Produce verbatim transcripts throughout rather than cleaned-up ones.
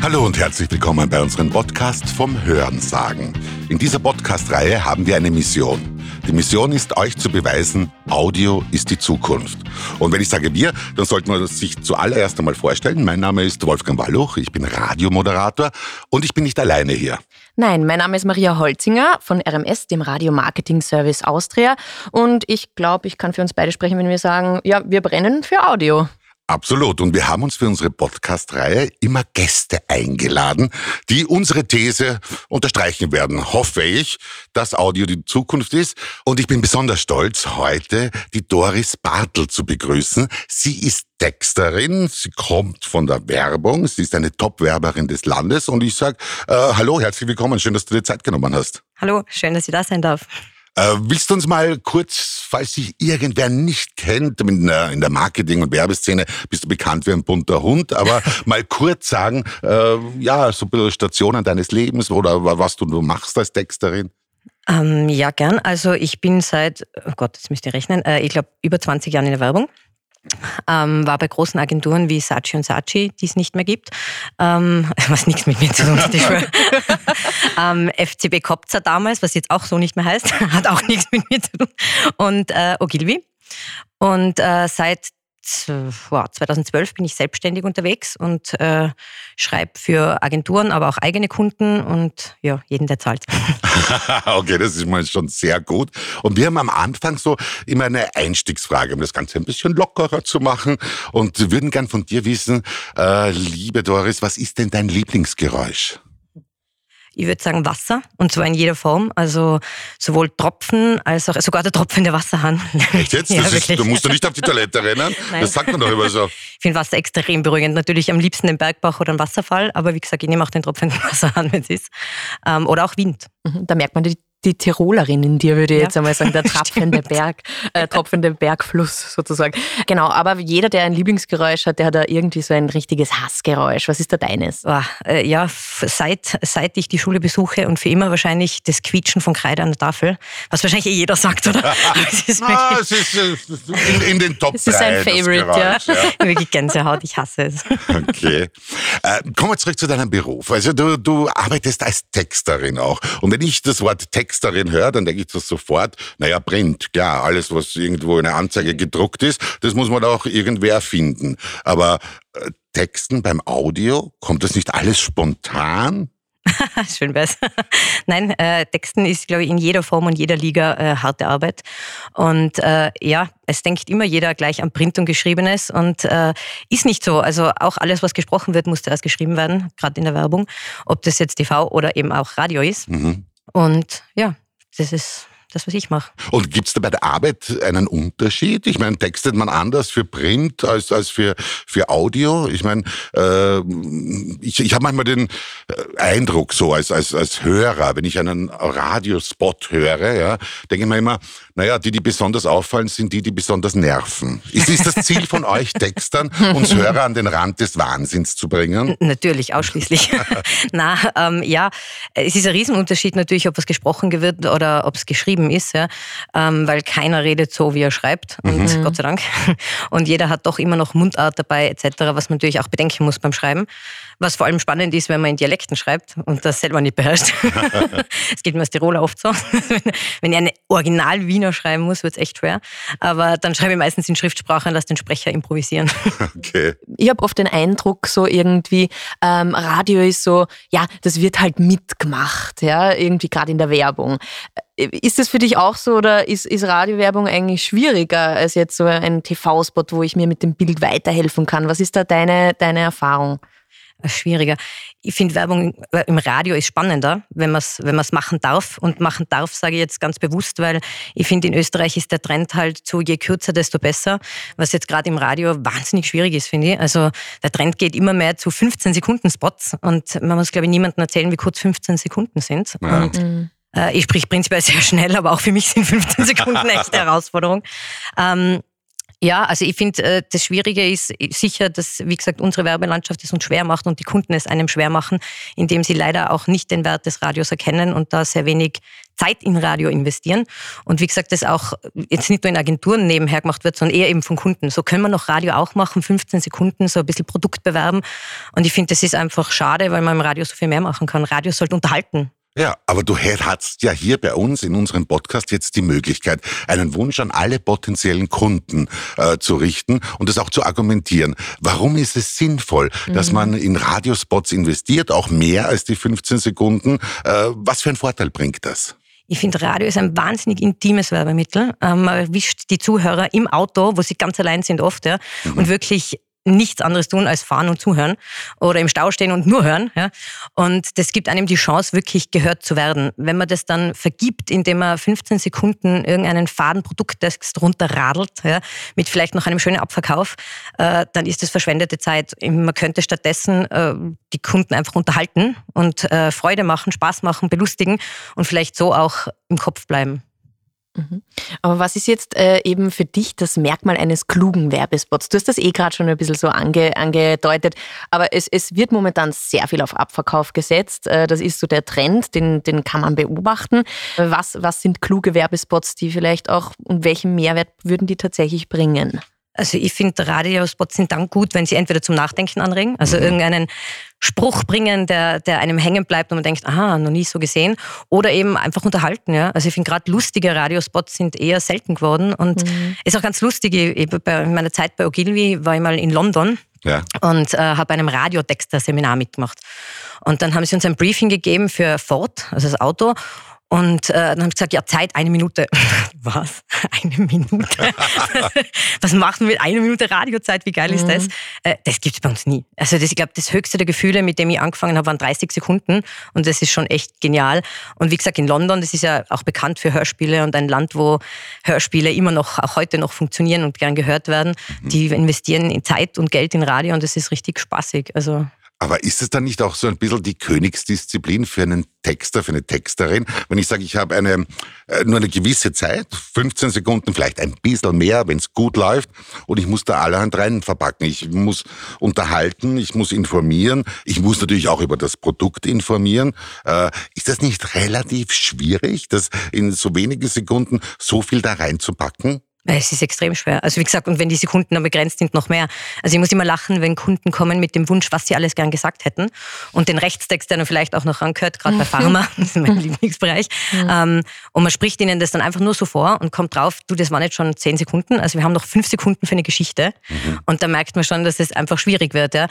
Hallo und herzlich willkommen bei unserem Podcast vom Hörensagen. In dieser Podcast-Reihe haben wir eine Mission. Die Mission ist, euch zu beweisen, Audio ist die Zukunft. Und wenn ich sage wir, dann sollten wir sich zuallererst einmal vorstellen. Mein Name ist Wolfgang Walluch, ich bin Radiomoderator und ich bin nicht alleine hier. Nein, mein Name ist Maria Holzinger von R M S, dem Radio-Marketing-Service Austria. Und ich glaube, ich kann für uns beide sprechen, wenn wir sagen, ja, wir brennen für Audio. Absolut. Und wir haben uns für unsere Podcast-Reihe immer Gäste eingeladen, die unsere These unterstreichen werden. Hoffe ich, dass Audio die Zukunft ist. Und ich bin besonders stolz, heute die Doris Bartl zu begrüßen. Sie ist Texterin, sie kommt von der Werbung, sie ist eine Top-Werberin des Landes. Und ich sage, äh, hallo, herzlich willkommen, schön, dass du dir Zeit genommen hast. Hallo, schön, dass ich da sein darf. Willst du uns mal kurz, falls sich irgendwer nicht kennt, in der Marketing- und Werbeszene bist du bekannt wie ein bunter Hund, aber mal kurz sagen, äh, ja, so ein bisschen Stationen deines Lebens oder was du, du machst als Texterin? Ähm, ja, gern. Also ich bin seit, oh Gott, jetzt müsst ihr rechnen, äh, ich glaube über zwanzig Jahren in der Werbung. Ähm, war bei großen Agenturen wie Saatchi und Saatchi, die es nicht mehr gibt, ähm, was nichts mit mir zu tun hat. ähm, F C B Kopzer damals, was jetzt auch so nicht mehr heißt, hat auch nichts mit mir zu tun. Und äh, Ogilvy. Und äh, seit wow, zweitausendzwölf bin ich selbstständig unterwegs und äh, schreibe für Agenturen, aber auch eigene Kunden und ja, jeden, der zahlt. Okay, das ist mal schon sehr gut. Und wir haben am Anfang so immer eine Einstiegsfrage, um das Ganze ein bisschen lockerer zu machen. Und würden gern von dir wissen, äh, liebe Doris, was ist denn dein Lieblingsgeräusch? Ich würde sagen Wasser, und zwar in jeder Form, also sowohl Tropfen als auch, sogar der Tropfen der Wasserhahn. Echt jetzt? Das ja, ist, du musst du nicht auf die Toilette rennen, das sagt man doch immer so. Ich finde Wasser extrem beruhigend, natürlich am liebsten den Bergbach oder einen Wasserfall, aber wie gesagt, ich nehme auch den Tropfen der Wasserhahn, wenn es ist. Ähm, oder auch Wind. Mhm, da merkt man die, die Tirolerin in dir, würde ich ja. jetzt einmal sagen, der tropfende Berg, äh, tropfende Bergfluss sozusagen. Genau, aber jeder, der ein Lieblingsgeräusch hat, der hat da irgendwie so ein richtiges Hassgeräusch. Was ist da deines? Oh, äh, ja, seit, seit ich die Schule besuche und für immer wahrscheinlich das Quietschen von Kreide an der Tafel, was wahrscheinlich eh jeder sagt, oder? Es ist, ah, es ist in, in den Top drei. Es ist ein Favorite, Geräusch, ja. ja. Wirklich Gänsehaut, ich hasse es. Okay. Äh, kommen wir zurück zu deinem Beruf. Also du, du arbeitest als Texterin auch. Und wenn ich das Wort Text Texterin höre, dann denke ich das sofort, naja, Print, klar, alles, was irgendwo in einer Anzeige gedruckt ist, das muss man auch irgendwer finden. Aber äh, Texten beim Audio, kommt das nicht alles spontan? Schön wär's. Nein, äh, Texten ist, glaube ich, in jeder Form und jeder Liga äh, harte Arbeit. Und äh, ja, es denkt immer jeder gleich an Print und Geschriebenes und äh, ist nicht so. Also auch alles, was gesprochen wird, muss erst geschrieben werden, gerade in der Werbung, ob das jetzt T V oder eben auch Radio ist. Mhm. Und ja, das ist das, was ich mache. Und gibt es da bei der Arbeit einen Unterschied? Ich meine, textet man anders für Print als, als für, für Audio? Ich meine, äh, ich, ich habe manchmal den Eindruck so als, als, als Hörer, wenn ich einen Radiospot höre, ja, denke ich mir immer, naja, die, die besonders auffallen, sind die, die besonders nerven. Ist, ist das Ziel von euch Textern, uns Hörer an den Rand des Wahnsinns zu bringen? N- natürlich, ausschließlich. Na, ähm, ja, es ist ein Riesenunterschied natürlich, ob was gesprochen wird oder ob es geschrieben ist, ja, ähm, weil keiner redet so, wie er schreibt, und mhm. Gott sei Dank. Und jeder hat doch immer noch Mundart dabei et cetera, was man natürlich auch bedenken muss beim Schreiben. Was vor allem spannend ist, wenn man in Dialekten schreibt und das selber nicht beherrscht. Es geht mir als Tiroler oft so. wenn, wenn ich eine Original-Wiener schreiben muss, wird es echt schwer. Aber dann schreibe ich meistens in Schriftsprache und lasse den Sprecher improvisieren. Okay. Ich habe oft den Eindruck, so irgendwie, ähm, Radio ist so, ja, das wird halt mitgemacht, ja, irgendwie gerade in der Werbung. Ist das für dich auch so oder ist, ist Radiowerbung eigentlich schwieriger als jetzt so ein T V-Spot, wo ich mir mit dem Bild weiterhelfen kann? Was ist da deine, deine Erfahrung? Schwieriger. Ich finde, Werbung im Radio ist spannender, wenn man es wenn man's machen darf. Und machen darf, sage ich jetzt ganz bewusst, weil ich finde, in Österreich ist der Trend halt so, je kürzer, desto besser, was jetzt gerade im Radio wahnsinnig schwierig ist, finde ich. Also der Trend geht immer mehr zu fünfzehn-Sekunden-Spots und man muss, glaube ich, niemandem erzählen, wie kurz fünfzehn Sekunden sind. Ja. Und mhm. Ich sprich prinzipiell sehr schnell, aber auch für mich sind fünfzehn Sekunden echt eine Herausforderung. Ähm, Ja, also ich finde, das Schwierige ist sicher, dass, wie gesagt, unsere Werbelandschaft es uns schwer macht und die Kunden es einem schwer machen, indem sie leider auch nicht den Wert des Radios erkennen und da sehr wenig Zeit in Radio investieren. Und wie gesagt, das auch jetzt nicht nur in Agenturen nebenher gemacht wird, sondern eher eben von Kunden. So können wir noch Radio auch machen, fünfzehn Sekunden, so ein bisschen Produkt bewerben. Und ich finde, das ist einfach schade, weil man im Radio so viel mehr machen kann. Radio sollte unterhalten. Ja, aber du hast ja hier bei uns in unserem Podcast jetzt die Möglichkeit, einen Wunsch an alle potenziellen Kunden äh, zu richten und das auch zu argumentieren. Warum ist es sinnvoll, mhm. dass man in Radiospots investiert, auch mehr als die fünfzehn Sekunden? Äh, was für einen Vorteil bringt das? Ich finde, Radio ist ein wahnsinnig intimes Werbemittel. Man erwischt die Zuhörer im Auto, wo sie ganz allein sind oft, ja, mhm. und wirklich nichts anderes tun als fahren und zuhören oder im Stau stehen und nur hören. Ja. Und das gibt einem die Chance, wirklich gehört zu werden. Wenn man das dann vergibt, indem man fünfzehn Sekunden irgendeinen faden Produkttext runterradelt, ja, mit vielleicht noch einem schönen Abverkauf, äh, dann ist das verschwendete Zeit. Man könnte stattdessen äh, die Kunden einfach unterhalten und äh, Freude machen, Spaß machen, belustigen und vielleicht so auch im Kopf bleiben. Aber was ist jetzt äh, eben für dich das Merkmal eines klugen Werbespots? Du hast das eh gerade schon ein bisschen so ange, angedeutet, aber es, es wird momentan sehr viel auf Abverkauf gesetzt. Äh, das ist so der Trend, den, den kann man beobachten. Was, was sind kluge Werbespots, die vielleicht auch, und welchen Mehrwert würden die tatsächlich bringen? Also ich finde, Radiospots sind dann gut, wenn sie entweder zum Nachdenken anregen, also mhm. irgendeinen Spruch bringen, der, der einem hängen bleibt und man denkt, aha, noch nie so gesehen, oder eben einfach unterhalten. Ja? Also ich finde, gerade lustige Radiospots sind eher selten geworden und mhm. ist auch ganz lustig. Ich, bei meiner Zeit bei Ogilvy war ich mal in London. Ja. Und äh, habe bei einem Radiotexter-Seminar mitgemacht. Und dann haben sie uns ein Briefing gegeben für Ford, also das Auto. Und äh, dann haben sie gesagt, ja, Zeit, eine Minute. Was? Eine Minute? Was machen wir mit einer Minute Radiozeit? Wie geil mhm. ist das? Äh, das gibt's bei uns nie. Also das, ich glaube, das höchste der Gefühle, mit dem ich angefangen habe, waren dreißig Sekunden. Und das ist schon echt genial. Und wie gesagt, in London, das ist ja auch bekannt für Hörspiele und ein Land, wo Hörspiele immer noch, auch heute noch funktionieren und gern gehört werden. Mhm. Die investieren in Zeit und Geld in Radio und das ist richtig spaßig. Also... Aber ist es dann nicht auch so ein bisschen die Königsdisziplin für einen Texter, für eine Texterin? Wenn ich sage, ich habe eine, nur eine gewisse Zeit, fünfzehn Sekunden, vielleicht ein bisschen mehr, wenn es gut läuft, und ich muss da allerhand reinverpacken. Ich muss unterhalten, ich muss informieren, ich muss natürlich auch über das Produkt informieren. Ist das nicht relativ schwierig, das in so wenigen Sekunden so viel da reinzupacken? Es ist extrem schwer. Also wie gesagt, und wenn die Sekunden dann begrenzt sind, noch mehr. Also ich muss immer lachen, wenn Kunden kommen mit dem Wunsch, was sie alles gern gesagt hätten. Und den Rechtstext, der dann vielleicht auch noch rankört, gerade bei Pharma, das ist mein Lieblingsbereich. Mhm. Und man spricht ihnen das dann einfach nur so vor und kommt drauf, du, das waren jetzt schon zehn Sekunden, also wir haben noch fünf Sekunden für eine Geschichte. Mhm. Und da merkt man schon, dass es einfach schwierig wird, ja.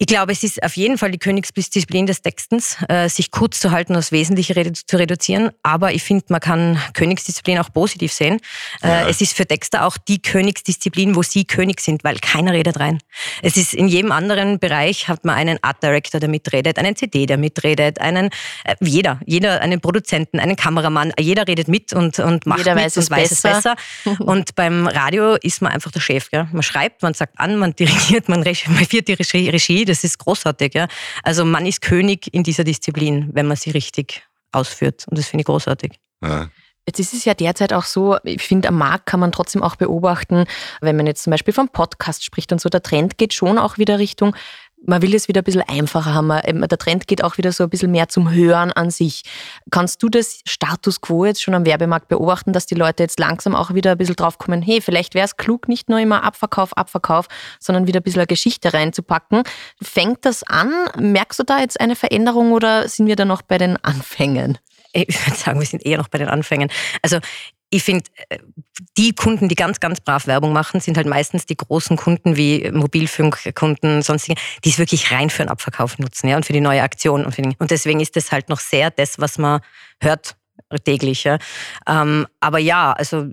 Ich glaube, es ist auf jeden Fall die Königsdisziplin des Textens, äh, sich kurz zu halten, das Wesentliche redu- zu reduzieren. Aber ich finde, man kann Königsdisziplin auch positiv sehen. Äh, ja. Es ist für Texter auch die Königsdisziplin, wo sie König sind, weil keiner redet rein. Es ist in jedem anderen Bereich, hat man einen Art Director, der mitredet, einen C D, der mitredet, einen äh, jeder, jeder, einen Produzenten, einen Kameramann, jeder redet mit und, und macht jeder mit weiß und es weiß besser. es besser. Und beim Radio ist man einfach der Chef. Gell? Man schreibt, man sagt an, man dirigiert, man, regie, man führt die Regie. Das ist großartig. Ja? Also man ist König in dieser Disziplin, wenn man sie richtig ausführt. Und das finde ich großartig. Ja. Jetzt ist es ja derzeit auch so, ich finde, am Markt kann man trotzdem auch beobachten, wenn man jetzt zum Beispiel vom Podcast spricht und so, der Trend geht schon auch wieder Richtung, man will es wieder ein bisschen einfacher haben. Der Trend geht auch wieder so ein bisschen mehr zum Hören an sich. Kannst du das Status Quo jetzt schon am Werbemarkt beobachten, dass die Leute jetzt langsam auch wieder ein bisschen drauf kommen, hey, vielleicht wäre es klug, nicht nur immer Abverkauf, Abverkauf, sondern wieder ein bisschen eine Geschichte reinzupacken. Fängt das an? Merkst du da jetzt eine Veränderung oder sind wir da noch bei den Anfängen? Ich würde sagen, wir sind eher noch bei den Anfängen. Also ich finde, die Kunden, die ganz, ganz brav Werbung machen, sind halt meistens die großen Kunden wie Mobilfunkkunden, sonstige, die es wirklich rein für den Abverkauf nutzen, ja, und für die neue Aktion. Und, für den, und deswegen ist das halt noch sehr das, was man hört täglich. Ja. Ähm, aber ja, also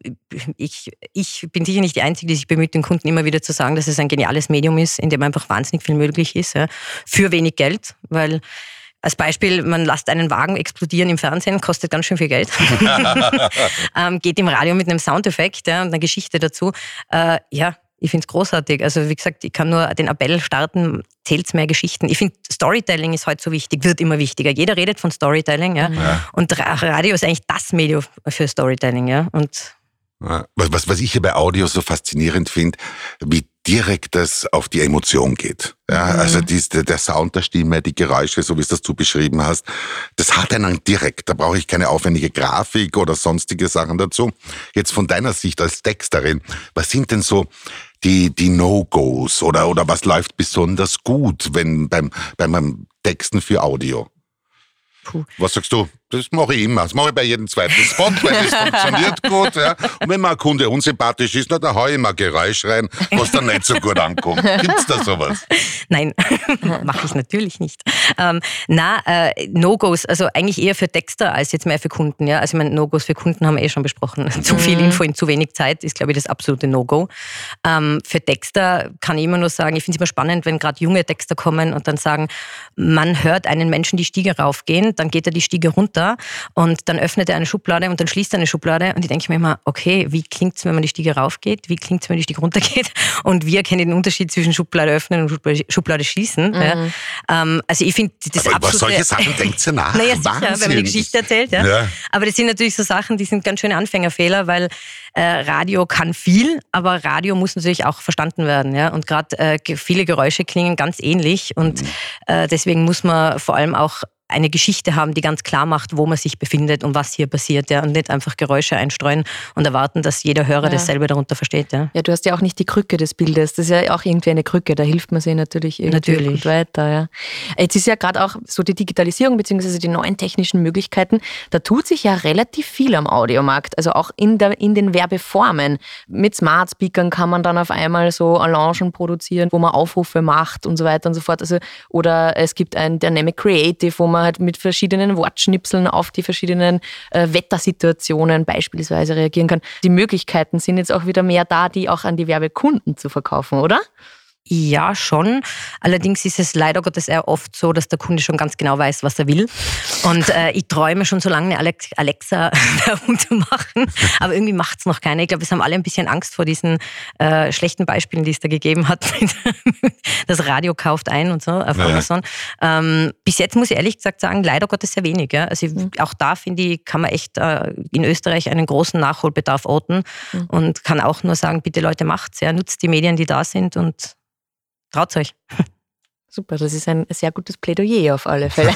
ich, ich bin sicher nicht die Einzige, die sich bemüht, den Kunden immer wieder zu sagen, dass es ein geniales Medium ist, in dem einfach wahnsinnig viel möglich ist, ja, für wenig Geld, weil... Als Beispiel, man lässt einen Wagen explodieren im Fernsehen, kostet ganz schön viel Geld. ähm, geht im Radio mit einem Soundeffekt, ja, und einer Geschichte dazu. Äh, ja, ich finde es großartig. Also wie gesagt, ich kann nur den Appell starten, zählt mehr Geschichten. Ich finde, Storytelling ist heute so wichtig, wird immer wichtiger. Jeder redet von Storytelling. Ja. Ja. Und Radio ist eigentlich das Medium für Storytelling. Ja. Und Was, was, was ich hier bei Audio so faszinierend finde, wie direkt das auf die Emotion geht. Ja, mhm. Also dies, der, der Sound der Stimme, die Geräusche, so wie es das du beschrieben hast, das hat einen direkt. Da brauche ich keine aufwendige Grafik oder sonstige Sachen dazu. Jetzt von deiner Sicht als Texterin, was sind denn so die, die No-Gos oder, oder was läuft besonders gut wenn beim, beim Texten für Audio? Puh. Was sagst du? Das mache ich immer. Das mache ich bei jedem zweiten Spot, weil das funktioniert gut. Ja. Und wenn mal ein Kunde unsympathisch ist, na, dann haue ich mal Geräusch rein, was dann nicht so gut ankommt. Gibt's da sowas? Nein, mache ich natürlich nicht. Ähm, na, äh, No-Gos, also eigentlich eher für Texter als jetzt mehr für Kunden. Ja? Also ich meine, No-Gos für Kunden haben wir eh schon besprochen. Zu viel Info in zu wenig Zeit ist, glaube ich, das absolute No-Go. Ähm, für Texter kann ich immer nur sagen, ich finde es immer spannend, wenn gerade junge Texter kommen und dann sagen, man hört einen Menschen die Stiege raufgehen, dann geht er die Stiege runter und dann öffnet er eine Schublade und dann schließt er eine Schublade und ich denke mir immer, okay, wie klingt es, wenn man die Stiege raufgeht, wie klingt es, wenn die Stiege runtergeht und wir kennen den Unterschied zwischen Schublade öffnen und Schublade schließen. Mhm. Ja. Ähm, also ich finde, das aber absolute... Aber über solche Sachen denkt ihr nach. Naja, sicher, Wahnsinn. Wenn man die Geschichte erzählt. Ja. Ja. Aber das sind natürlich so Sachen, die sind ganz schöne Anfängerfehler, weil äh, Radio kann viel, aber Radio muss natürlich auch verstanden werden. Ja. Und gerade äh, viele Geräusche klingen ganz ähnlich und äh, deswegen muss man vor allem auch eine Geschichte haben, die ganz klar macht, wo man sich befindet und was hier passiert, ja, und nicht einfach Geräusche einstreuen und erwarten, dass jeder Hörer ja. dasselbe darunter versteht. Ja. ja, du hast ja auch nicht die Krücke des Bildes, das ist ja auch irgendwie eine Krücke, da hilft man sich natürlich irgendwie natürlich. Gut weiter. Ja. Jetzt ist ja gerade auch so die Digitalisierung bzw. die neuen technischen Möglichkeiten, da tut sich ja relativ viel am Audiomarkt, also auch in, der, in den Werbeformen. Mit Smart Speakern kann man dann auf einmal so Allongen produzieren, wo man Aufrufe macht und so weiter und so fort. Also, oder es gibt ein Dynamic Creative, wo man halt mit verschiedenen Wortschnipseln auf die verschiedenen äh, Wettersituationen beispielsweise reagieren kann. Die Möglichkeiten sind jetzt auch wieder mehr da, die auch an die Werbekunden zu verkaufen, oder? Ja, schon. Allerdings ist es leider Gottes eher oft so, dass der Kunde schon ganz genau weiß, was er will. Und äh, ich träume schon so lange, eine Alexa-Werbung zu machen. Aber irgendwie macht es noch keiner. Ich glaube, es haben alle ein bisschen Angst vor diesen äh, schlechten Beispielen, die es da gegeben hat. Das Radio kauft ein und so auf naja. Amazon. Ähm, bis jetzt muss ich ehrlich gesagt sagen, leider Gottes sehr wenig. Ja? Also ich, mhm. auch da, finde ich, kann man echt äh, in Österreich einen großen Nachholbedarf orten mhm. und kann auch nur sagen, bitte Leute, macht's. Ja? Nutzt die Medien, die da sind und traut euch. Super, das ist ein sehr gutes Plädoyer auf alle Fälle.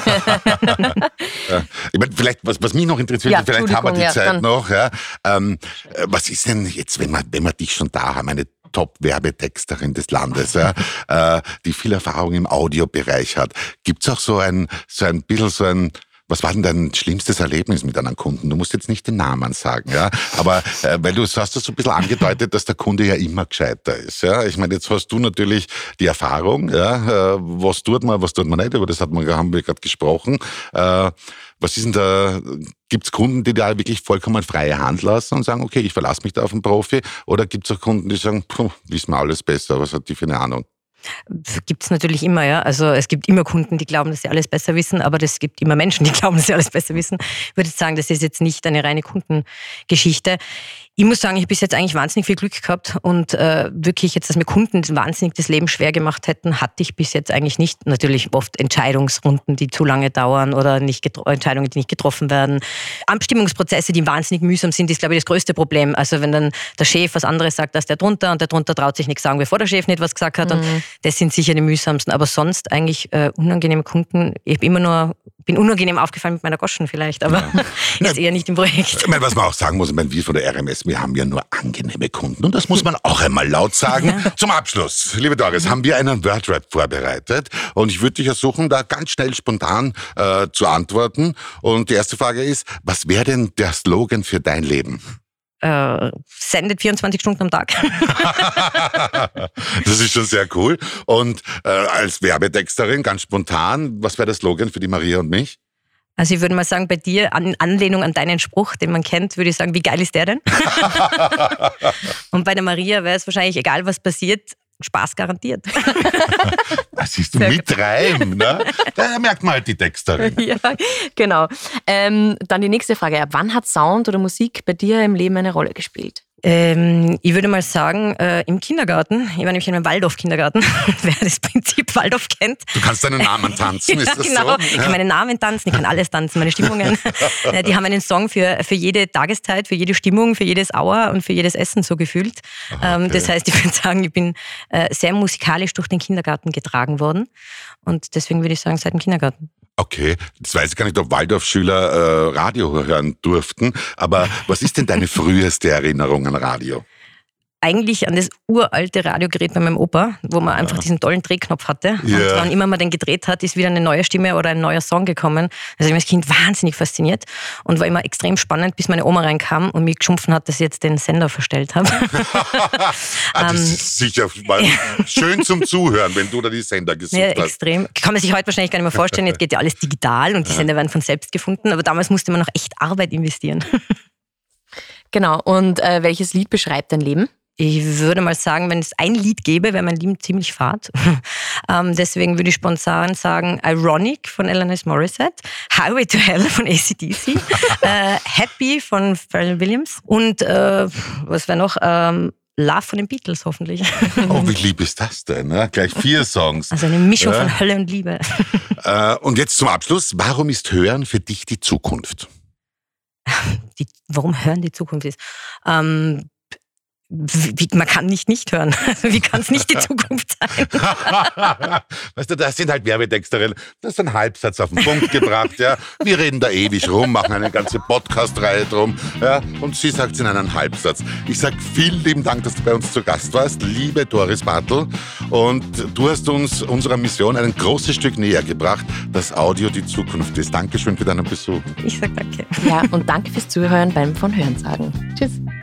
Ja, ich meine, vielleicht, was, was mich noch interessiert, ja, vielleicht haben wir die ja, Zeit dann. Noch. Ja. Ähm, äh, was ist denn jetzt, wenn wir, wenn wir dich schon da haben, eine Top-Werbetexterin des Landes, ja, äh, die viel Erfahrung im Audiobereich hat. Gibt es auch so ein, so ein bisschen so ein, was war denn dein schlimmstes Erlebnis mit einem Kunden? Du musst jetzt nicht den Namen sagen, ja. Aber äh, weil du hast das so ein bisschen angedeutet, dass der Kunde ja immer gescheiter ist, ja. Ich meine, jetzt hast du natürlich die Erfahrung, ja. Äh, was tut man, was tut man nicht? Über das hat man, haben wir gerade gesprochen. Äh, was ist denn da? Gibt's Kunden, die da wirklich vollkommen freie Hand lassen und sagen, okay, ich verlasse mich da auf einen Profi? Oder gibt's auch Kunden, die sagen, puh, wissen wir alles besser? Was hat die für eine Ahnung? Gibt es natürlich immer, ja. Also es gibt immer Kunden, die glauben, dass sie alles besser wissen, aber es gibt immer Menschen, die glauben, dass sie alles besser wissen. Ich würde sagen, das ist jetzt nicht eine reine Kundengeschichte. Ich muss sagen, ich habe bis jetzt eigentlich wahnsinnig viel Glück gehabt und äh, wirklich jetzt, dass mir Kunden wahnsinnig das Leben schwer gemacht hätten, hatte ich bis jetzt eigentlich nicht. Natürlich oft Entscheidungsrunden, die zu lange dauern oder nicht getro- Entscheidungen, die nicht getroffen werden. Abstimmungsprozesse, die wahnsinnig mühsam sind, ist, glaube ich, das größte Problem. Also wenn dann der Chef was anderes sagt als der drunter und der drunter traut sich nichts sagen, bevor der Chef nicht was gesagt hat. Mhm. Und das sind sicher die mühsamsten. Aber sonst eigentlich äh, unangenehme Kunden. Ich habe immer nur... bin unangenehm aufgefallen mit meiner Goschen vielleicht, aber ja. ist eher nicht im Projekt. Ich meine, was man auch sagen muss, ich meine, wir von der R M S, wir haben ja nur angenehme Kunden und das muss man auch einmal laut sagen. Ja. Zum Abschluss, liebe Doris, haben wir einen Wordrap vorbereitet und ich würde dich ersuchen, da ganz schnell spontan äh, zu antworten. Und die erste Frage ist, was wäre denn der Slogan für dein Leben? Äh, sendet vierundzwanzig Stunden am Tag. Das ist schon sehr cool. Und äh, als Werbetexterin, ganz spontan, was wäre der Slogan für die Maria und mich? Also ich würde mal sagen, bei dir, an Anlehnung an deinen Spruch, den man kennt, würde ich sagen, wie geil ist der denn? Und bei der Maria wäre es wahrscheinlich, egal was passiert, Spaß garantiert. Das ist mit Reim, ne? Da merkt man halt die Texterin. Ja, genau. Ähm, dann die nächste Frage. Ab wann hat Sound oder Musik bei dir im Leben eine Rolle gespielt? Ähm, ich würde mal sagen, äh, im Kindergarten, ich war nämlich in einem Waldorf-Kindergarten, wer das Prinzip Waldorf kennt. Du kannst deinen Namen tanzen, ja, ist das genau. so? Ich kann meinen Namen tanzen, ich kann alles tanzen, meine Stimmungen. Die haben einen Song für, für jede Tageszeit, für jede Stimmung, für jedes Hour und für jedes Essen so gefühlt. Aha, okay. ähm, das heißt, ich würde sagen, ich bin äh, sehr musikalisch durch den Kindergarten getragen worden und deswegen würde ich sagen, seit dem Kindergarten. Okay, das weiß ich gar nicht, ob Waldorfschüler äh, Radio hören durften, aber was ist denn deine früheste Erinnerung an Radio? Eigentlich an das uralte Radiogerät bei meinem Opa, wo man ja. einfach diesen tollen Drehknopf hatte. Ja. Und wann immer man den gedreht hat, ist wieder eine neue Stimme oder ein neuer Song gekommen. Also ich war als Kind wahnsinnig fasziniert und war immer extrem spannend, bis meine Oma reinkam und mich geschimpfen hat, dass ich jetzt den Sender verstellt habe. Ah, das ist sicher mal schön zum Zuhören, wenn du da die Sender gesucht ja, hast. Extrem. Kann man sich heute wahrscheinlich gar nicht mehr vorstellen. Jetzt geht ja alles digital und die Sender werden von selbst gefunden. Aber damals musste man noch echt Arbeit investieren. Genau. Und äh, welches Lied beschreibt dein Leben? Ich würde mal sagen, wenn es ein Lied gäbe, wäre mein Leben ziemlich fad. ähm, deswegen würde ich spontan sagen, Ironic von Alanis Morissette, Highway to Hell von A C D C, äh, Happy von Pharrell Williams und äh, was wäre noch? Ähm, Love von den Beatles hoffentlich. Oh, wie lieb ist das denn? Ne? Gleich vier Songs. Also eine Mischung äh, von Hölle und Liebe. äh, und jetzt zum Abschluss, warum ist Hören für dich die Zukunft? Die, warum Hören die Zukunft ist? Ähm, Wie, man kann nicht nicht hören. Wie kann es nicht die Zukunft sein? Weißt du, das sind halt Werbetexterinnen. Das ist ein Halbsatz auf den Punkt gebracht. Ja. Wir reden da ewig rum, machen eine ganze Podcast-Reihe drum. Ja. Und sie sagt es in einem Halbsatz. Ich sage vielen lieben Dank, dass du bei uns zu Gast warst, liebe Doris Bartl. Und du hast uns unserer Mission ein großes Stück näher gebracht, dass Audio die Zukunft ist. Dankeschön für deinen Besuch. Ich sage danke. Ja, und danke fürs Zuhören beim Von Hören sagen. Tschüss.